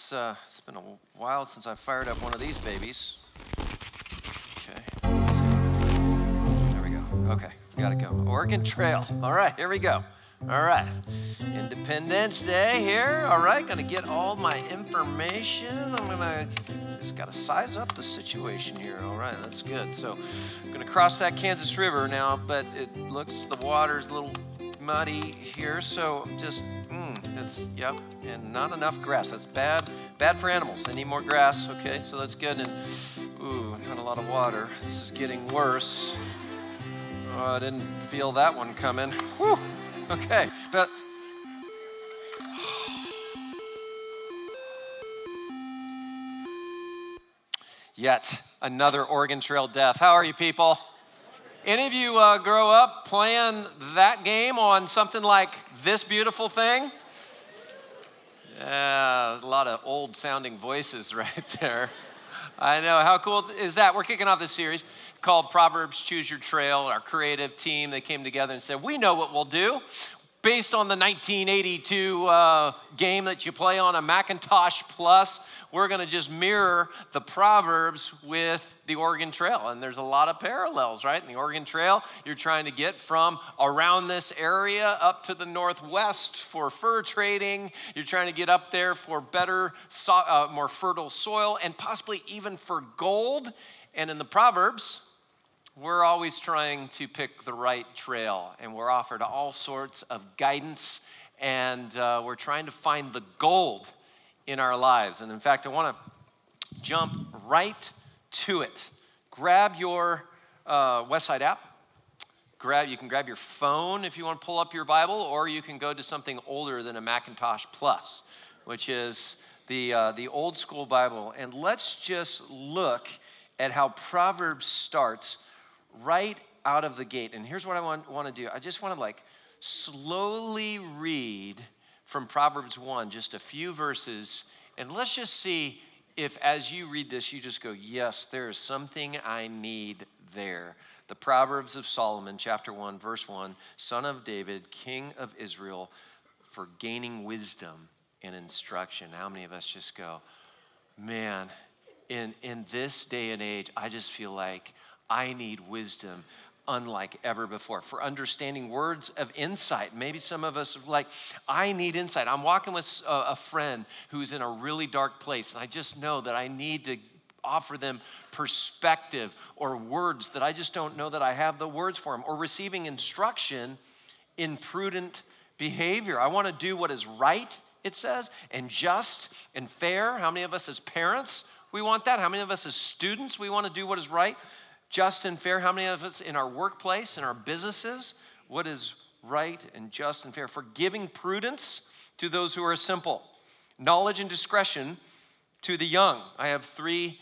It's been a while since I fired up one of these babies. Okay. There we go. Okay, gotta go. Oregon Trail. All right, here we go. All right, Independence Day here. All right, gonna get all my information. I'm gonna just gotta size up the situation here. All right, that's good. So I'm gonna cross that Kansas River now, but it looks the water's a little muddy here. So just it's yep, and not enough grass. That's bad for animals. They need more grass. Okay, so that's good. And ooh, not a lot of water. This is getting worse. Oh, I didn't feel that one coming. Whew. Okay, but yet another Oregon Trail death. How are you people? Any of you grow up playing that game on something like This Beautiful Thing? Yeah, a lot of old sounding voices right there. I know, how cool is that? We're kicking off this series called Proverbs Choose Your Trail. Our creative team, they came together and said, we know what we'll do. Based on the 1982 game that you play on a Macintosh Plus, we're going to just mirror the Proverbs with the Oregon Trail. And there's a lot of parallels, right? In the Oregon Trail, you're trying to get from around this area up to the northwest for fur trading. You're trying to get up there for better, more fertile soil, and possibly even for gold. And in the Proverbs, we're always trying to pick the right trail, and we're offered all sorts of guidance, and we're trying to find the gold in our lives. And in fact, I want to jump right to it. Grab your Westside app. You can grab your phone if you want to pull up your Bible, or you can go to something older than a Macintosh Plus, which is the old school Bible. And let's just look at how Proverbs starts right out of the gate. And here's what I want to do. I just want to slowly read from Proverbs 1, just a few verses, and let's just see if as you read this, you just go, yes, there is something I need there. The Proverbs of Solomon, chapter 1, verse 1, son of David, king of Israel, for gaining wisdom and instruction. How many of us just go, man, in this day and age, I just feel like I need wisdom unlike ever before. For understanding words of insight. Maybe some of us are like, I need insight. I'm walking with a friend who's in a really dark place, and I just know that I need to offer them perspective or words that I just don't know that I have the words for them, or receiving instruction in prudent behavior. I want to do what is right, it says, and just and fair. How many of us as parents, we want that? How many of us as students, we want to do what is right? Just and fair. How many of us in our workplace, in our businesses, what is right and just and fair? Forgiving prudence to those who are simple. Knowledge and discretion to the young. I have 3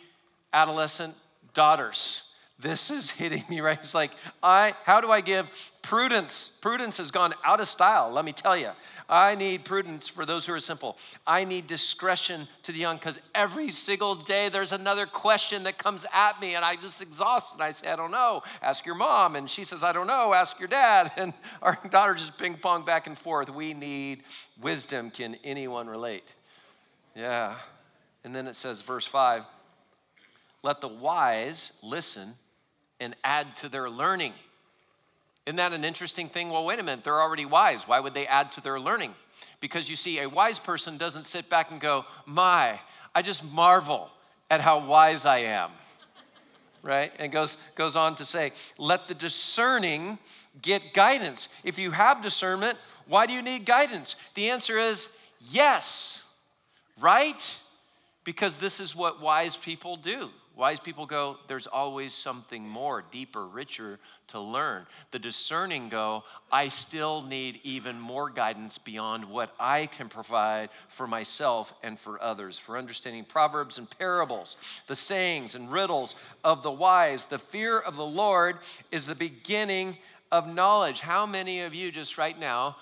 adolescent daughters. This is hitting me right. It's like, how do I give prudence? Prudence has gone out of style, let me tell you. I need prudence for those who are simple. I need discretion to the young, because every single day there's another question that comes at me, and I just exhaust it. I say, I don't know. Ask your mom. And she says, I don't know. Ask your dad. And our daughter just ping-pong back and forth. We need wisdom. Can anyone relate? Yeah. And then it says, verse 5, let the wise listen and add to their learning. Isn't that an interesting thing? Well, wait a minute, they're already wise. Why would they add to their learning? Because you see, a wise person doesn't sit back and go, I just marvel at how wise I am, right? And goes on to say, let the discerning get guidance. If you have discernment, why do you need guidance? The answer is yes, right? Because this is what wise people do. Wise people go, there's always something more, deeper, richer to learn. The discerning go, I still need even more guidance beyond what I can provide for myself and for others. For understanding proverbs and parables, the sayings and riddles of the wise, the fear of the Lord is the beginning of knowledge. How many of you just right now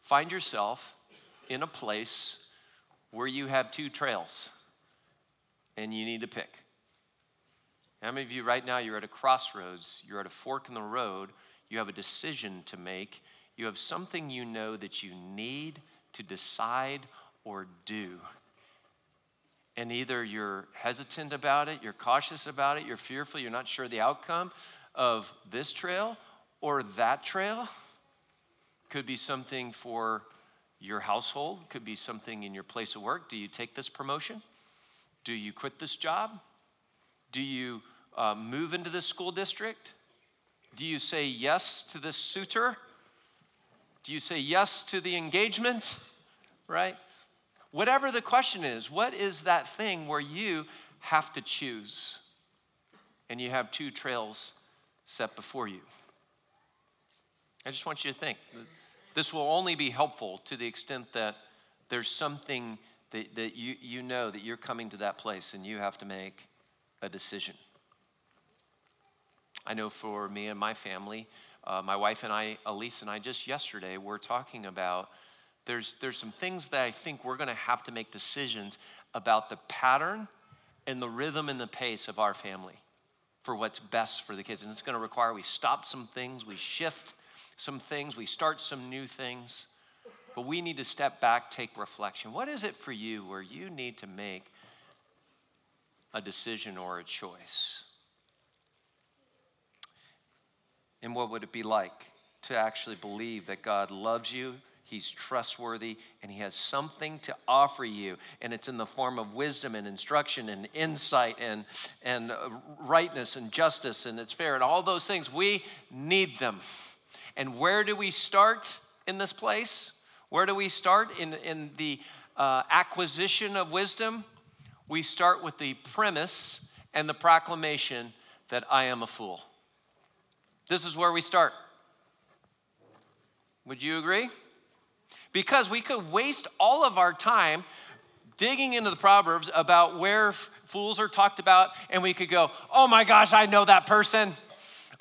find yourself in a place where you have 2 trails and you need to pick? How many of you right now, you're at a crossroads, you're at a fork in the road, you have a decision to make, you have something you know that you need to decide or do, and either you're hesitant about it, you're cautious about it, you're fearful, you're not sure the outcome of this trail or that trail. Could be something for your household, could be something in your place of work. Do you take this promotion? Do you quit this job? Do you move into this school district? Do you say yes to this suitor? Do you say yes to the engagement, right? Whatever the question is, what is that thing where you have to choose and you have two trails set before you? I just want you to think. This will only be helpful to the extent that there's something that you know that you're coming to that place and you have to make a decision. I know for me and my family, my wife and I, Elise and I, just yesterday were talking about there's some things that I think we're going to have to make decisions about the pattern and the rhythm and the pace of our family for what's best for the kids. And it's going to require we stop some things, we shift some things, we start some new things. But we need to step back, take reflection. What is it for you where you need to make a decision or a choice? And what would it be like to actually believe that God loves you, He's trustworthy, and He has something to offer you, and it's in the form of wisdom and instruction and insight and rightness and justice, and it's fair, and all those things. We need them. And where do we start in this place? Where do we start in the acquisition of wisdom? We start with the premise and the proclamation that I am a fool. This is where we start. Would you agree? Because we could waste all of our time digging into the Proverbs about where fools are talked about, and we could go, oh my gosh, I know that person.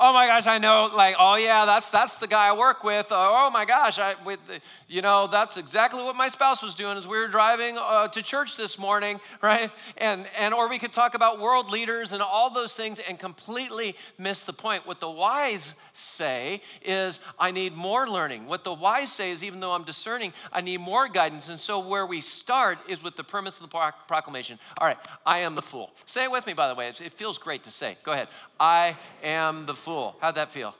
Oh my gosh, I know, like, oh yeah, that's the guy I work with. Oh my gosh, that's exactly what my spouse was doing as we were driving to church this morning, right? And or we could talk about world leaders and all those things and completely miss the point. What the wise say is, I need more learning. What the wise say is, even though I'm discerning, I need more guidance. And so where we start is with the premise of the proclamation. All right, I am the fool. Say it with me, by the way. It feels great to say. Go ahead. I am the fool. How'd that feel?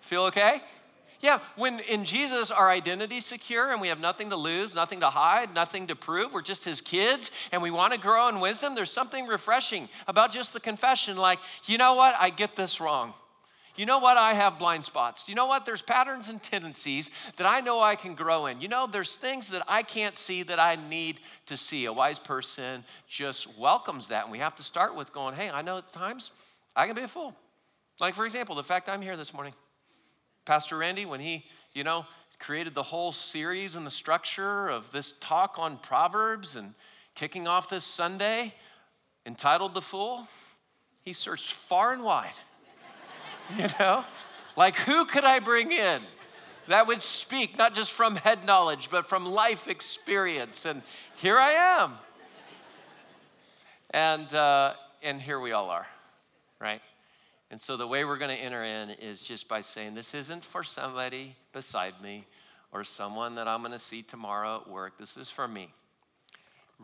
Feel okay? Yeah, when in Jesus, our identity's secure and we have nothing to lose, nothing to hide, nothing to prove. We're just His kids and we want to grow in wisdom. There's something refreshing about just the confession, like, you know what? I get this wrong. You know what? I have blind spots. You know what? There's patterns and tendencies that I know I can grow in. You know, there's things that I can't see that I need to see. A wise person just welcomes that. And we have to start with going, hey, I know at times I can be a fool. Like, for example, the fact I'm here this morning. Pastor Randy, when he, created the whole series and the structure of this talk on Proverbs and kicking off this Sunday, entitled The Fool, he searched far and wide, Like, who could I bring in that would speak not just from head knowledge, but from life experience? And here I am. And here we all are, right? And so the way we're going to enter in is just by saying, this isn't for somebody beside me or someone that I'm going to see tomorrow at work. This is for me.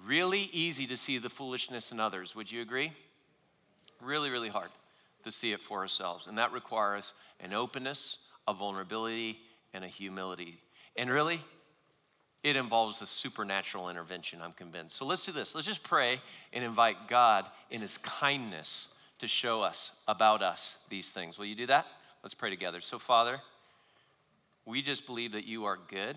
Really easy to see the foolishness in others. Would you agree? Really, really hard to see it for ourselves. And that requires an openness, a vulnerability, and a humility. And really, it involves a supernatural intervention, I'm convinced. So let's do this. Let's just pray and invite God in His kindness to show us, about us, these things. Will you do that? Let's pray together. So, Father, we just believe that You are good.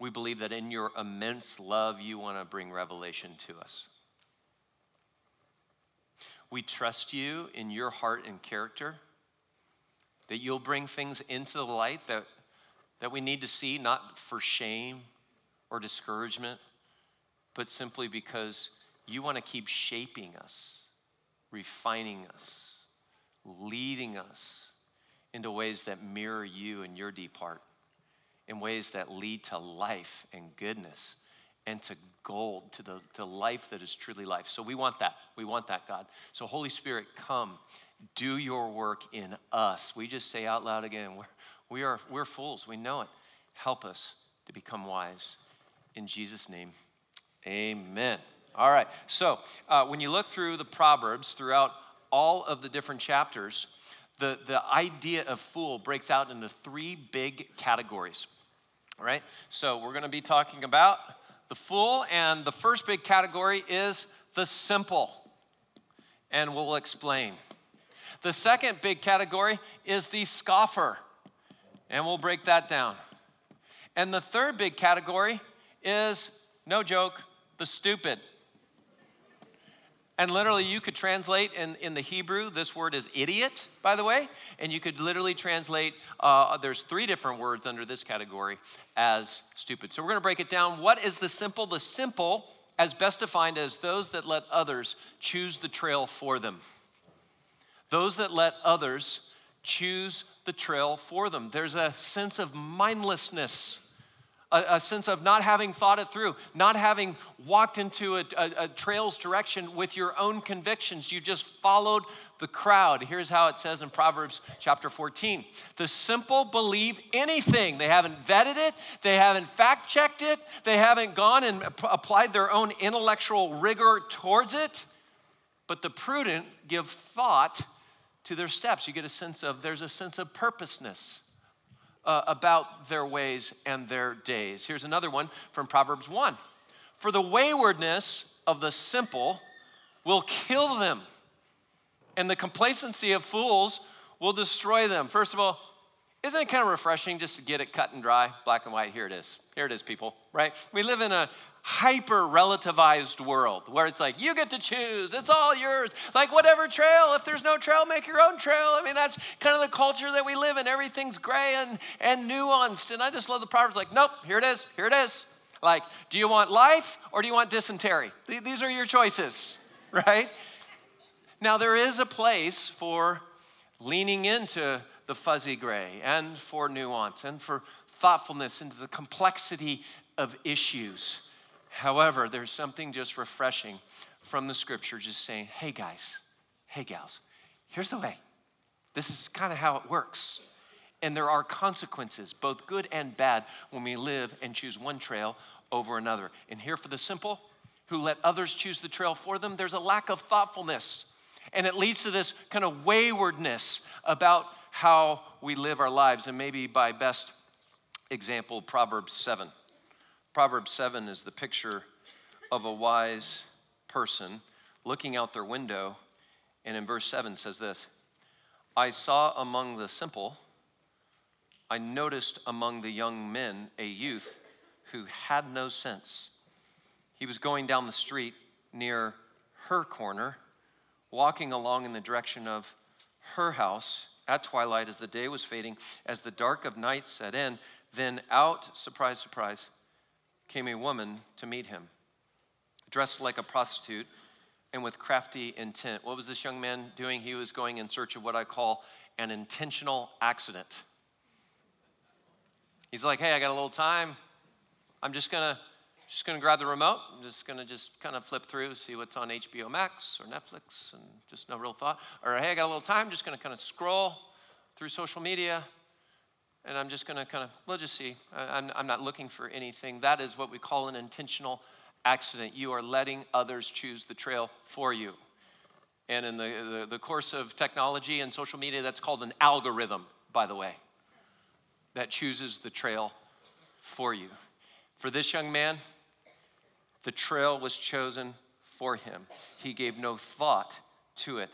We believe that in Your immense love, You want to bring revelation to us. We trust You in Your heart and character, that You'll bring things into the light that we need to see, not for shame or discouragement, but simply because You want to keep shaping us, refining us, leading us into ways that mirror You and Your deep heart, in ways that lead to life and goodness and to gold, to life that is truly life. So we want that. We want that, God. So Holy Spirit, come, do Your work in us. We just say out loud again, we're fools. We know it. Help us to become wise. In Jesus' name, Amen. All right. So when you look through the Proverbs, throughout all of the different chapters, the idea of fool breaks out into three big categories. All right. So we're going to be talking about the fool, and the first big category is the simple, and we'll explain. The second big category is the scoffer, and we'll break that down. And the third big category is, no joke, the stupid. And literally, you could translate in the Hebrew, this word is idiot, by the way, and you could literally translate, there's three different words under this category as stupid. So we're going to break it down. What is the simple? The simple, as best defined, as those that let others choose the trail for them. Those that let others choose the trail for them. There's a sense of mindlessness, a sense of not having thought it through, not having walked into a trail's direction with your own convictions. You just followed the crowd. Here's how it says in Proverbs chapter 14. The simple believe anything. They haven't vetted it. They haven't fact-checked it. They haven't gone and applied their own intellectual rigor towards it. But the prudent give thought to their steps. You get a sense of, there's a sense of purposeness about their ways and their days. Here's another one from Proverbs 1. For the waywardness of the simple will kill them, and the complacency of fools will destroy them. First of all, isn't it kind of refreshing just to get it cut and dry, black and white? Here it is. Here it is, people, right? We live in a hyper-relativized world where it's like, you get to choose, it's all yours. Like whatever trail, if there's no trail, make your own trail. I mean, that's kind of the culture that we live in. Everything's gray and nuanced. And I just love the Proverbs, like, nope, here it is, here it is. Like, do you want life or do you want dysentery? These are your choices, right? Now, there is a place for leaning into the fuzzy gray and for nuance and for thoughtfulness into the complexity of issues. However, there's something just refreshing from the scripture just saying, hey guys, hey gals, here's the way. This is kind of how it works. And there are consequences, both good and bad, when we live and choose one trail over another. And here for the simple, who let others choose the trail for them, there's a lack of thoughtfulness. And it leads to this kind of waywardness about how we live our lives. And maybe by best example, Proverbs 7. Proverbs 7 is the picture of a wise person looking out their window, and in verse 7 says this, I saw among the simple, I noticed among the young men a youth who had no sense. He was going down the street near her corner, walking along in the direction of her house at twilight as the day was fading, as the dark of night set in, then out, surprise, surprise, came a woman to meet him, dressed like a prostitute and with crafty intent. What was this young man doing? He was going in search of what I call an intentional accident. He's like, hey, I got a little time. I'm just gonna grab the remote. I'm just gonna kind of flip through, see what's on HBO Max or Netflix, and just no real thought. Or hey, I got a little time. I'm just gonna kind of scroll through social media. And I'm just going to kind of, we'll just see. I'm not looking for anything. That is what we call an intentional accident. You are letting others choose the trail for you. And in the course of technology and social media, that's called an algorithm, by the way, that chooses the trail for you. For this young man, the trail was chosen for him. He gave no thought to it.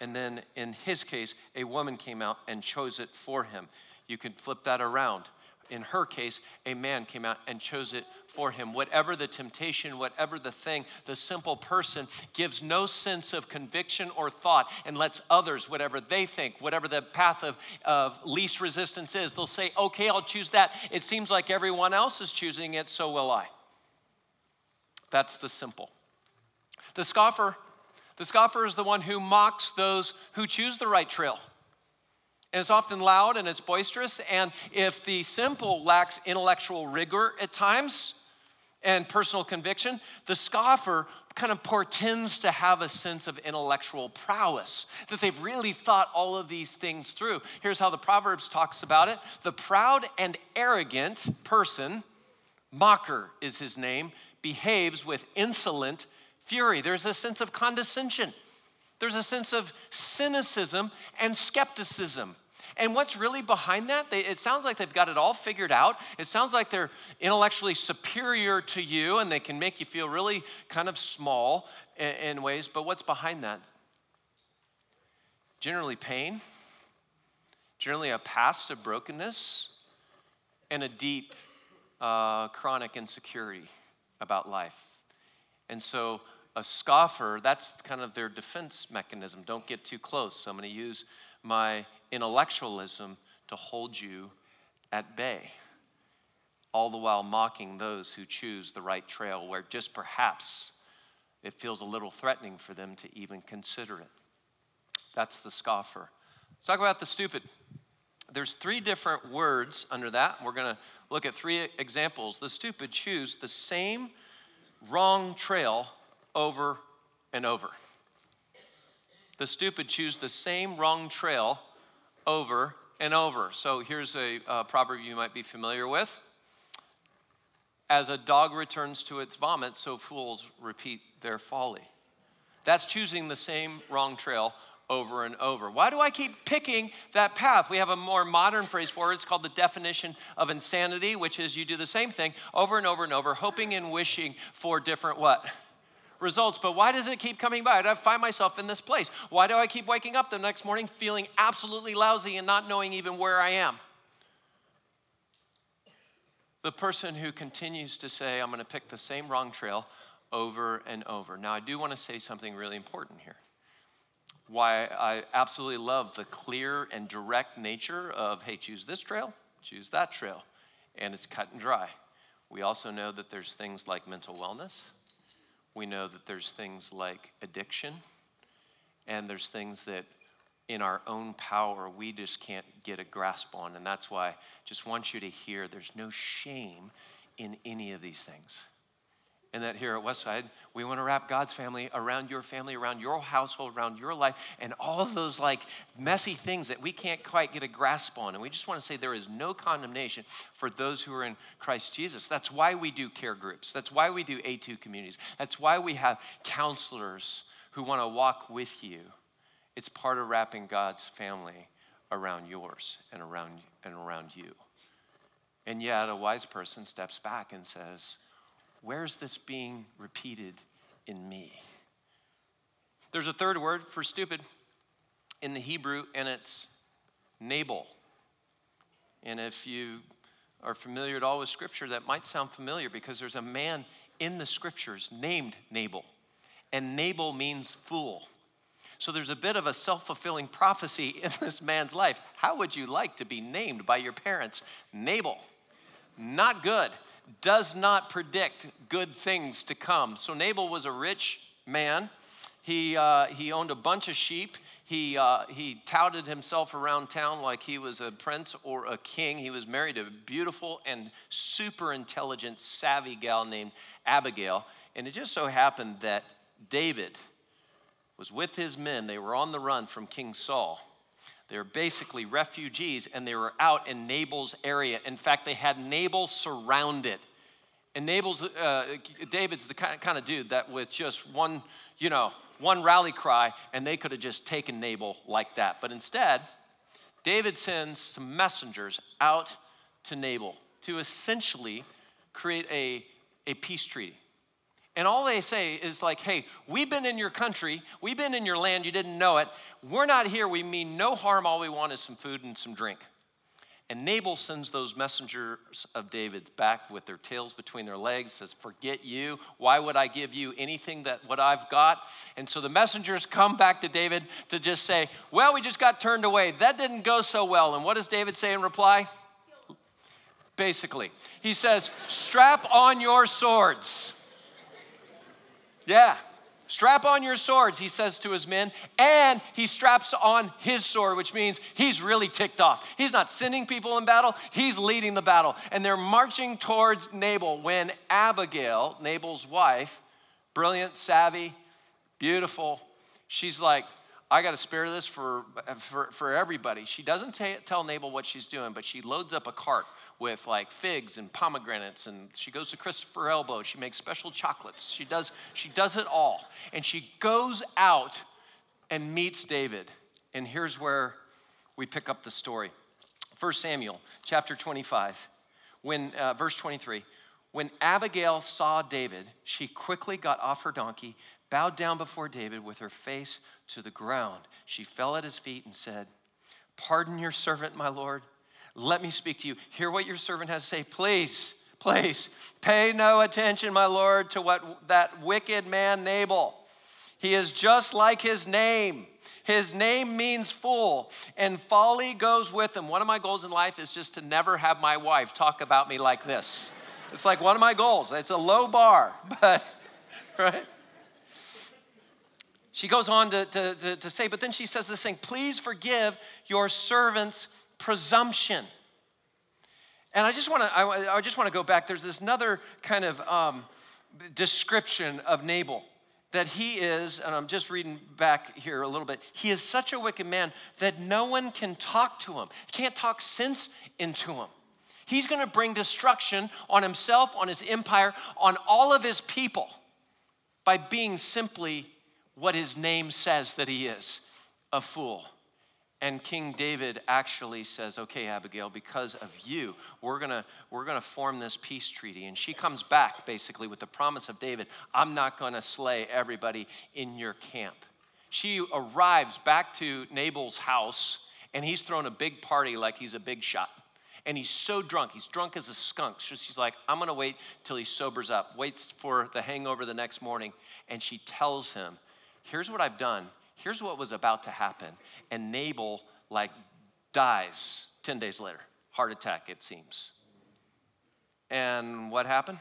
And then in his case, a woman came out and chose it for him. You can flip that around. In her case, a man came out and chose it for him. Whatever the temptation, whatever the thing, the simple person gives no sense of conviction or thought and lets others, whatever they think, whatever the path of least resistance is, they'll say, okay, I'll choose that. It seems like everyone else is choosing it, so will I. That's the simple. The scoffer is the one who mocks those who choose the right trail. And it's often loud and it's boisterous. And if the simple lacks intellectual rigor at times and personal conviction, the scoffer kind of portends to have a sense of intellectual prowess, that they've really thought all of these things through. Here's how the Proverbs talks about it. The proud and arrogant person, mocker is his name, behaves with insolent fury. There's a sense of condescension. There's a sense of cynicism and skepticism. And what's really behind that? It sounds like they've got it all figured out. It sounds like they're intellectually superior to you, and they can make you feel really kind of small in ways. But what's behind that? Generally pain, generally a past of brokenness, and a deep chronic insecurity about life. And so a scoffer, that's kind of their defense mechanism. Don't get too close. So I'm going to use my intellectualism to hold you at bay, all the while mocking those who choose the right trail where just perhaps it feels a little threatening for them to even consider it. That's the scoffer. Let's talk about the stupid. There's three different words under that. We're going to look at three examples. The stupid choose the same wrong trail over and over. The stupid choose the same wrong trail over and over. So here's a proverb you might be familiar with. As a dog returns to its vomit, so fools repeat their folly. That's choosing the same wrong trail over and over. Why do I keep picking that path? We have a more modern phrase for it. It's called the definition of insanity, which is you do the same thing over and over and over, hoping and wishing for different what? Results, but why does it keep coming by? I find myself in this place. Why do I keep waking up the next morning feeling absolutely lousy and not knowing even where I am? The person who continues to say, I'm going to pick the same wrong trail over and over. Now, I do want to say something really important here. Why I absolutely love the clear and direct nature of, hey, choose this trail, choose that trail, and it's cut and dry. We also know that there's things like mental wellness. We know that there's things like addiction, and there's things that in our own power we just can't get a grasp on, and that's why I just want you to hear there's no shame in any of these things. And that here at Westside, we want to wrap God's family, around your household, around your life, and all of those like messy things that we can't quite get a grasp on. And we just want to say there is no condemnation for those who are in Christ Jesus. That's why we do care groups. That's why we do A2 communities. That's why we have counselors who want to walk with you. It's part of wrapping God's family around yours and around you. And yet a wise person steps back and says, where's this being repeated in me? There's a third word for stupid in the Hebrew, and it's Nabal. And if you are familiar at all with Scripture, that might sound familiar because there's a man in the Scriptures named Nabal. And Nabal means fool. So there's a bit of a self-fulfilling prophecy in this man's life. How would you like to be named by your parents? Nabal. Not good. Does not predict good things to come. So Nabal was a rich man. He owned a bunch of sheep. He touted himself around town like he was a prince or a king. He was married to a beautiful and super intelligent, savvy gal named Abigail. And it just so happened that David was with his men. They were on the run from King Saul. They were basically refugees, and they were out in Nabal's area. In fact, they had Nabal surrounded. And David's the kind of dude that with just one rally cry, and they could have just taken Nabal like that. But instead, David sends some messengers out to Nabal to essentially create a peace treaty. And all they say is like, hey, we've been in your country, we've been in your land, you didn't know it, we're not here, we mean no harm, all we want is some food and some drink. And Nabal sends those messengers of David back with their tails between their legs, says, forget you, why would I give you anything that what I've got? And so the messengers come back to David to just say, well, we just got turned away, that didn't go so well. And what does David say in reply? Basically, he says, strap on your swords. Yeah, strap on your swords, he says to his men, and he straps on his sword, which means he's really ticked off. He's not sending people in battle, he's leading the battle. And they're marching towards Nabal when Abigail, Nabal's wife, brilliant, savvy, beautiful, she's like, I got to spare this for everybody. She doesn't tell Nabal what she's doing, but she loads up a cart with like figs and pomegranates, and she goes to Christopher Elbow. She makes special chocolates. She does it all. And she goes out and meets David. And here's where we pick up the story. 1 Samuel chapter 25, verse 23. When Abigail saw David, she quickly got off her donkey, bowed down before David with her face to the ground. She fell at his feet and said, "Pardon your servant, my lord. Let me speak to you. Hear what your servant has to say. Please, pay no attention, my lord, to what that wicked man Nabal. He is just like his name. His name means fool, and folly goes with him." One of my goals in life is just to never have my wife talk about me like this. It's like one of my goals. It's a low bar, but, right? She goes on to say, but then she says this thing, "Please forgive your servant's presumption." And I just want to go back. There's this another kind of description of Nabal, that he is, and I'm just reading back here a little bit, he is such a wicked man that no one can talk to him. Can't talk sense into him. He's going to bring destruction on himself, on his empire, on all of his people by being simply what his name says that he is, a fool. And King David actually says, "Okay, Abigail, because of you, we're gonna form this peace treaty." And she comes back basically with the promise of David, "I'm not gonna slay everybody in your camp." She arrives back to Nabal's house, and he's throwing a big party like he's a big shot. And he's so drunk. He's drunk as a skunk. She's like, "I'm gonna wait till he sobers up," waits for the hangover the next morning. And she tells him, "Here's what I've done. Here's what was about to happen." And Nabal, dies 10 days later. Heart attack, it seems. And what happened?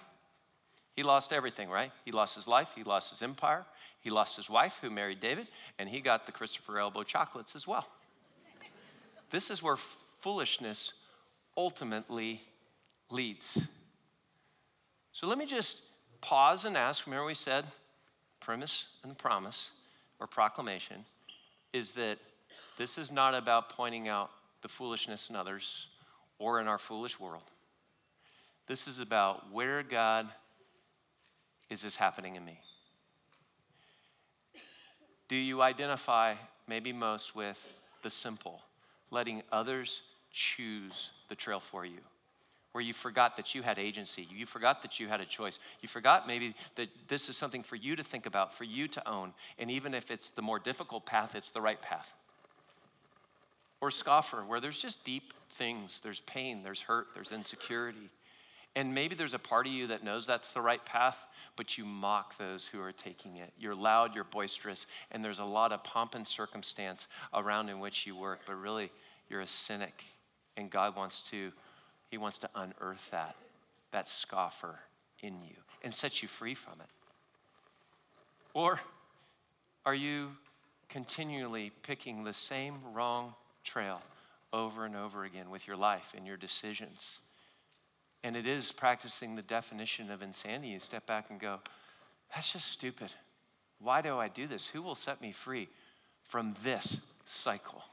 He lost everything, right? He lost his life. He lost his empire. He lost his wife, who married David. And he got the Christopher Elbow chocolates as well. This is where foolishness ultimately leads. So let me just pause and ask. Remember we said premise and promise, or proclamation, is that this is not about pointing out the foolishness in others or in our foolish world. This is about where God is this happening in me. Do you identify, maybe most, with the simple, letting others choose the trail for you, where you forgot that you had agency, you forgot that you had a choice, you forgot maybe that this is something for you to think about, for you to own, and even if it's the more difficult path, it's the right path? Or scoffer, where there's just deep things, there's pain, there's hurt, there's insecurity, and maybe there's a part of you that knows that's the right path, but you mock those who are taking it. You're loud, you're boisterous, and there's a lot of pomp and circumstance around in which you work, but really, you're a cynic, and God wants to unearth that scoffer in you and set you free from it. Or are you continually picking the same wrong trail over and over again with your life and your decisions? And it is practicing the definition of insanity. You step back and go, "That's just stupid. Why do I do this? Who will set me free from this cycle?"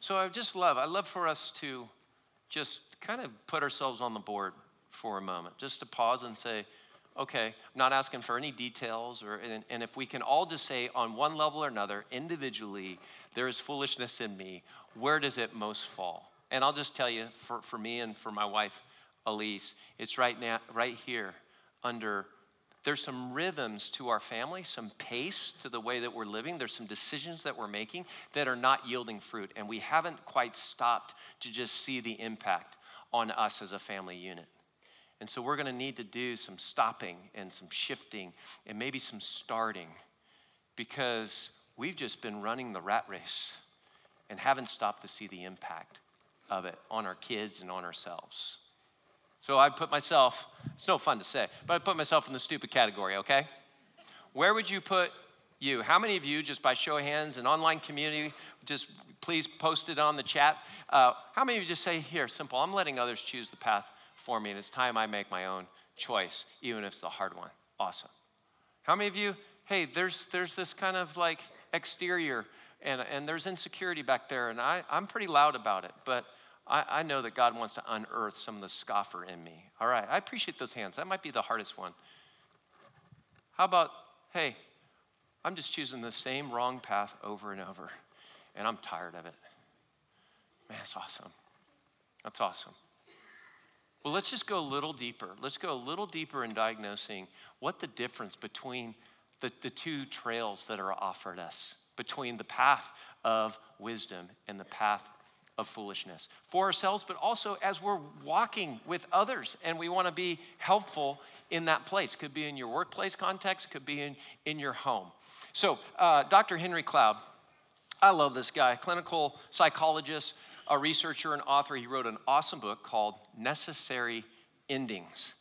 So I love for us to just kind of put ourselves on the board for a moment, just to pause and say, okay, I'm not asking for any details, and if we can all just say on one level or another, individually, there is foolishness in me, where does it most fall? And I'll just tell you, for me and for my wife, Elise, it's right now, right here under. There's some rhythms to our family, some pace to the way that we're living. There's some decisions that we're making that are not yielding fruit, and we haven't quite stopped to just see the impact on us as a family unit. And so we're going to need to do some stopping and some shifting and maybe some starting, because we've just been running the rat race and haven't stopped to see the impact of it on our kids and on ourselves. So I put myself, it's no fun to say, but I put myself in the stupid category, okay? Where would you put you? How many of you, just by show of hands, an online community, just please post it on the chat. How many of you just say, here, simple, I'm letting others choose the path for me, and it's time I make my own choice, even if it's the hard one? Awesome. How many of you, hey, there's this kind of exterior and there's insecurity back there, and I'm pretty loud about it, but I know that God wants to unearth some of the scoffer in me. All right, I appreciate those hands. That might be the hardest one. How about, hey, I'm just choosing the same wrong path over and over, and I'm tired of it. Man, that's awesome. That's awesome. Well, let's just go a little deeper. Let's go a little deeper in diagnosing what the difference between the two trails that are offered us, between the path of wisdom and the path of foolishness for ourselves, but also as we're walking with others and we want to be helpful in that place. Could be in your workplace context, could be in your home. So Dr. Henry Cloud, I love this guy, clinical psychologist, a researcher and author. He wrote an awesome book called Necessary Endings.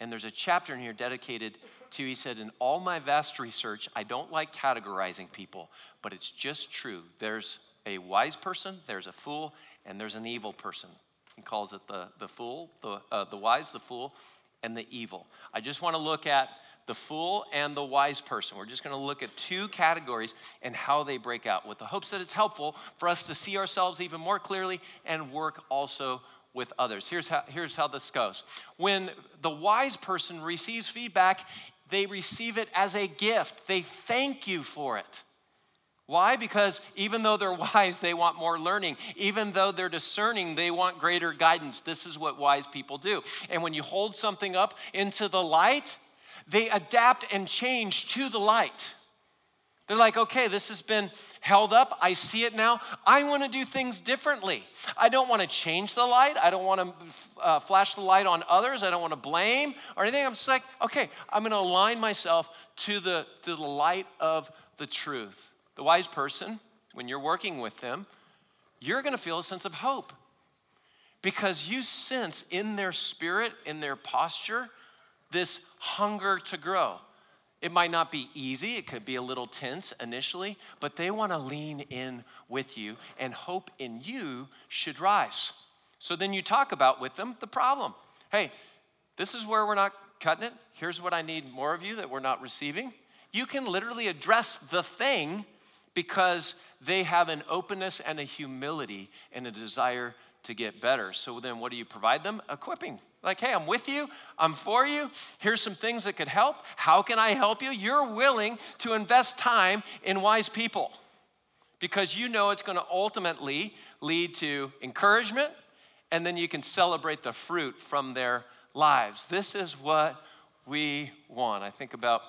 And there's a chapter in here dedicated to, he said, in all my vast research, I don't like categorizing people, but it's just true. There's a wise person, there's a fool, and there's an evil person. He calls it the fool, the wise, the fool, and the evil. I just want to look at the fool and the wise person. We're just going to look at two categories and how they break out with the hopes that it's helpful for us to see ourselves even more clearly and work also with others. Here's how this goes. When the wise person receives feedback, they receive it as a gift. They thank you for it. Why? Because even though they're wise, they want more learning. Even though they're discerning, they want greater guidance. This is what wise people do. And when you hold something up into the light, they adapt and change to the light. They're like, okay, this has been held up. I see it now. I want to do things differently. I don't want to change the light. I don't want to flash the light on others. I don't want to blame or anything. I'm just like, okay, I'm going to align myself to the light of the truth. The wise person, when you're working with them, you're going to feel a sense of hope because you sense in their spirit, in their posture, this hunger to grow. It might not be easy. It could be a little tense initially, but they want to lean in with you, and hope in you should rise. So then you talk about with them the problem. Hey, this is where we're not cutting it. Here's what I need more of you that we're not receiving. You can literally address the thing because they have an openness and a humility and a desire to get better. So then what do you provide them? Equipping. Like, hey, I'm with you. I'm for you. Here's some things that could help. How can I help you? You're willing to invest time in wise people because you know it's going to ultimately lead to encouragement, and then you can celebrate the fruit from their lives. This is what we want. I think about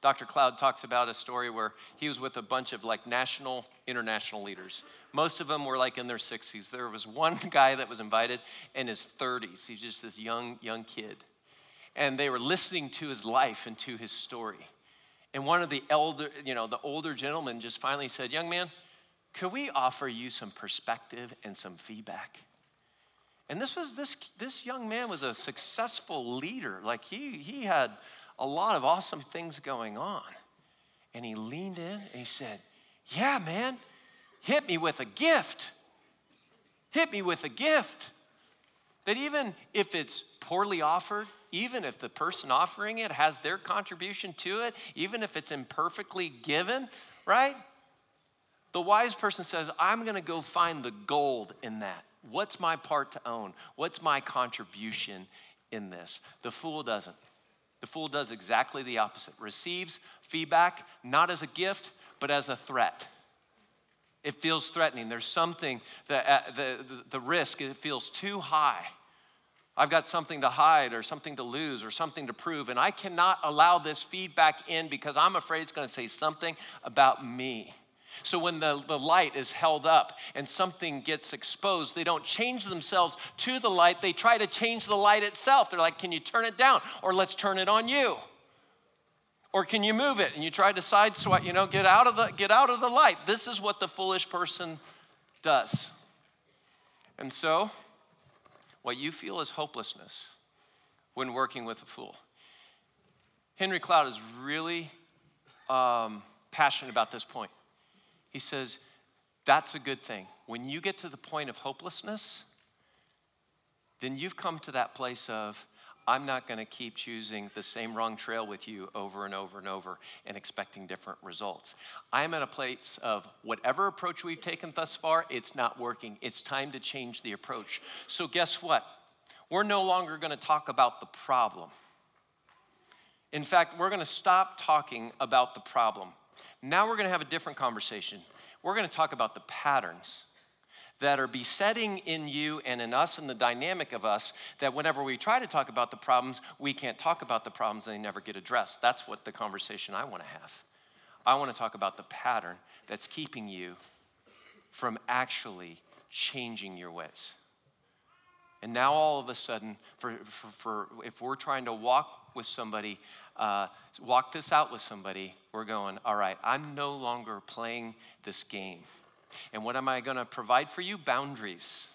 Dr. Cloud talks about a story where he was with a bunch of like national, international leaders. Most of them were like in their 60s. There was one guy that was invited in his 30s. He's just this young kid. And they were listening to his life and to his story. And one of the older gentlemen just finally said, young man, could we offer you some perspective and some feedback? And this young man was a successful leader. Like he had a lot of awesome things going on. And he leaned in and he said, yeah, man, hit me with a gift. Hit me with a gift. That even if it's poorly offered, even if the person offering it has their contribution to it, even if it's imperfectly given, right? The wise person says, I'm going to go find the gold in that. What's my part to own? What's my contribution in this? The fool doesn't. The fool does exactly the opposite, receives feedback, not as a gift, but as a threat. It feels threatening. There's something, the risk, it feels too high. I've got something to hide or something to lose or something to prove, and I cannot allow this feedback in because I'm afraid it's going to say something about me. So when the light is held up and something gets exposed, they don't change themselves to the light. They try to change the light itself. They're like, can you turn it down? Or let's turn it on you. Or can you move it? And you try to sideswipe, get out of the light. This is what the foolish person does. And so what you feel is hopelessness when working with a fool. Henry Cloud is really passionate about this point. He says, that's a good thing. When you get to the point of hopelessness, then you've come to that place of, I'm not going to keep choosing the same wrong trail with you over and over and over and expecting different results. I'm at a place of whatever approach we've taken thus far, it's not working. It's time to change the approach. So guess what? We're no longer going to talk about the problem. In fact, we're going to stop talking about the problem. Now we're going to have a different conversation. We're going to talk about the patterns that are besetting in you and in us and the dynamic of us, that whenever we try to talk about the problems, we can't talk about the problems and they never get addressed. That's what the conversation I want to have. I want to talk about the pattern that's keeping you from actually changing your ways. And now all of a sudden, if we're trying to walk this out with somebody, we're going, all right, I'm no longer playing this game. And what am I going to provide for you? Boundaries.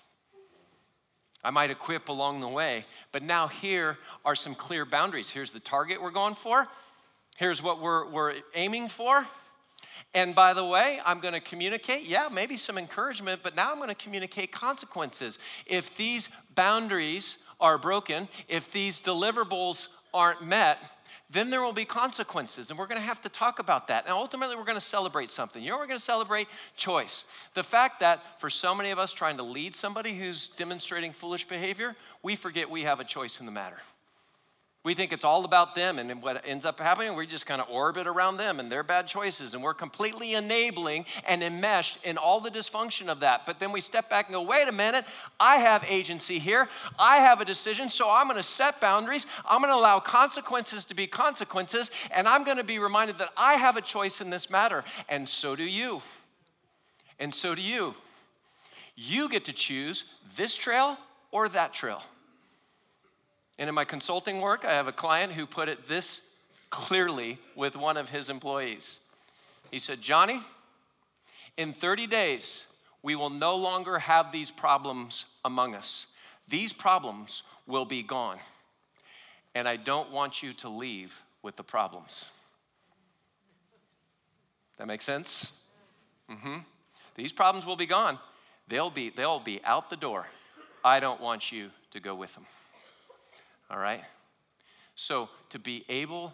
I might equip along the way, but now here are some clear boundaries. Here's the target we're going for. Here's what we're aiming for. And by the way, I'm going to communicate, maybe some encouragement, but now I'm going to communicate consequences. If these boundaries are broken, if these deliverables aren't met, then there will be consequences, and we're going to have to talk about that. And ultimately, we're going to celebrate something. You know what we're going to celebrate? Choice. The fact that for so many of us trying to lead somebody who's demonstrating foolish behavior, we forget we have a choice in the matter. We think it's all about them, and what ends up happening, we just kind of orbit around them and their bad choices, and we're completely enabling and enmeshed in all the dysfunction of that. But then we step back and go, wait a minute, I have agency here. I have a decision, so I'm going to set boundaries. I'm going to allow consequences to be consequences, and I'm going to be reminded that I have a choice in this matter, and so do you. And so do you. You get to choose this trail or that trail. And in my consulting work, I have a client who put it this clearly with one of his employees. He said, Johnny, in 30 days, we will no longer have these problems among us. These problems will be gone. And I don't want you to leave with the problems. That makes sense? Mm-hmm. These problems will be gone. They'll be out the door. I don't want you to go with them. All right? So to be able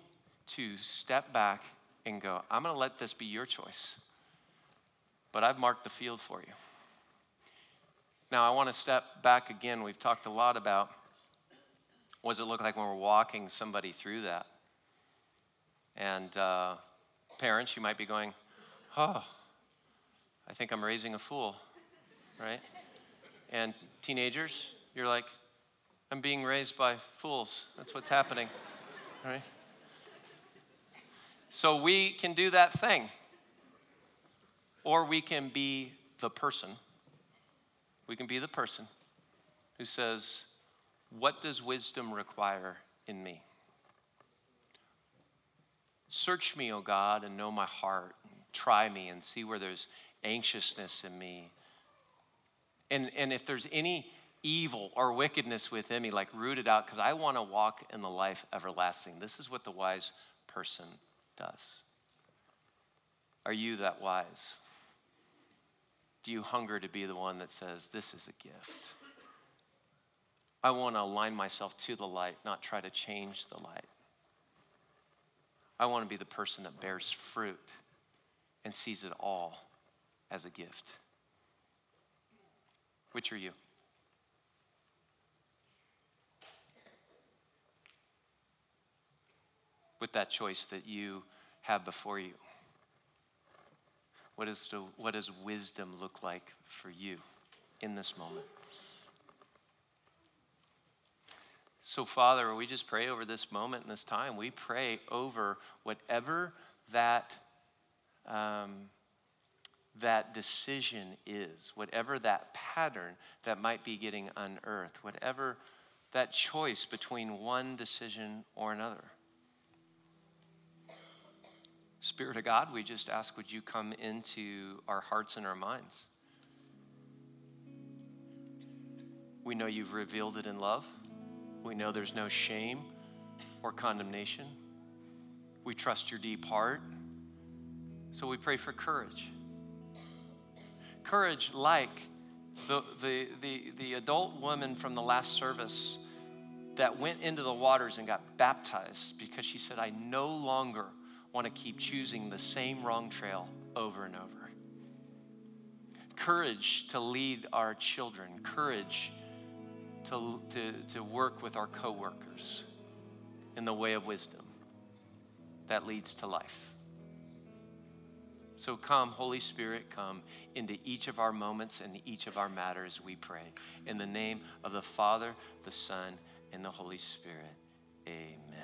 to step back and go, I'm going to let this be your choice, but I've marked the field for you. Now, I want to step back again. We've talked a lot about what does it look like when we're walking somebody through that. And parents, you might be going, oh, I think I'm raising a fool, right? And teenagers, you're like, I'm being raised by fools. That's what's happening, right? So we can do that thing, or we can be the person. We can be the person who says, what does wisdom require in me? Search me, O God, and know my heart. Try me and see where there's anxiousness in me. And if there's any evil or wickedness within me, like root it out, because I want to walk in the life everlasting. This is what the wise person does. Are you that wise? Do you hunger to be the one that says, this is a gift? I want to align myself to the light, not try to change the light. I want to be the person that bears fruit and sees it all as a gift. Which are you? With that choice that you have before you, what does wisdom look like for you in this moment? So, Father, we just pray over this moment and this time. We pray over whatever that that decision is, whatever that pattern that might be getting unearthed, whatever that choice between one decision or another. Spirit of God, we just ask, would you come into our hearts and our minds? We know you've revealed it in love. We know there's no shame or condemnation. We trust your deep heart. So we pray for courage. Courage like the adult woman from the last service that went into the waters and got baptized because she said, I no longer want to keep choosing the same wrong trail over and over. Courage to lead our children. Courage to work with our coworkers in the way of wisdom that leads to life. So come, Holy Spirit, come into each of our moments and each of our matters, we pray. In the name of the Father, the Son, and the Holy Spirit, amen.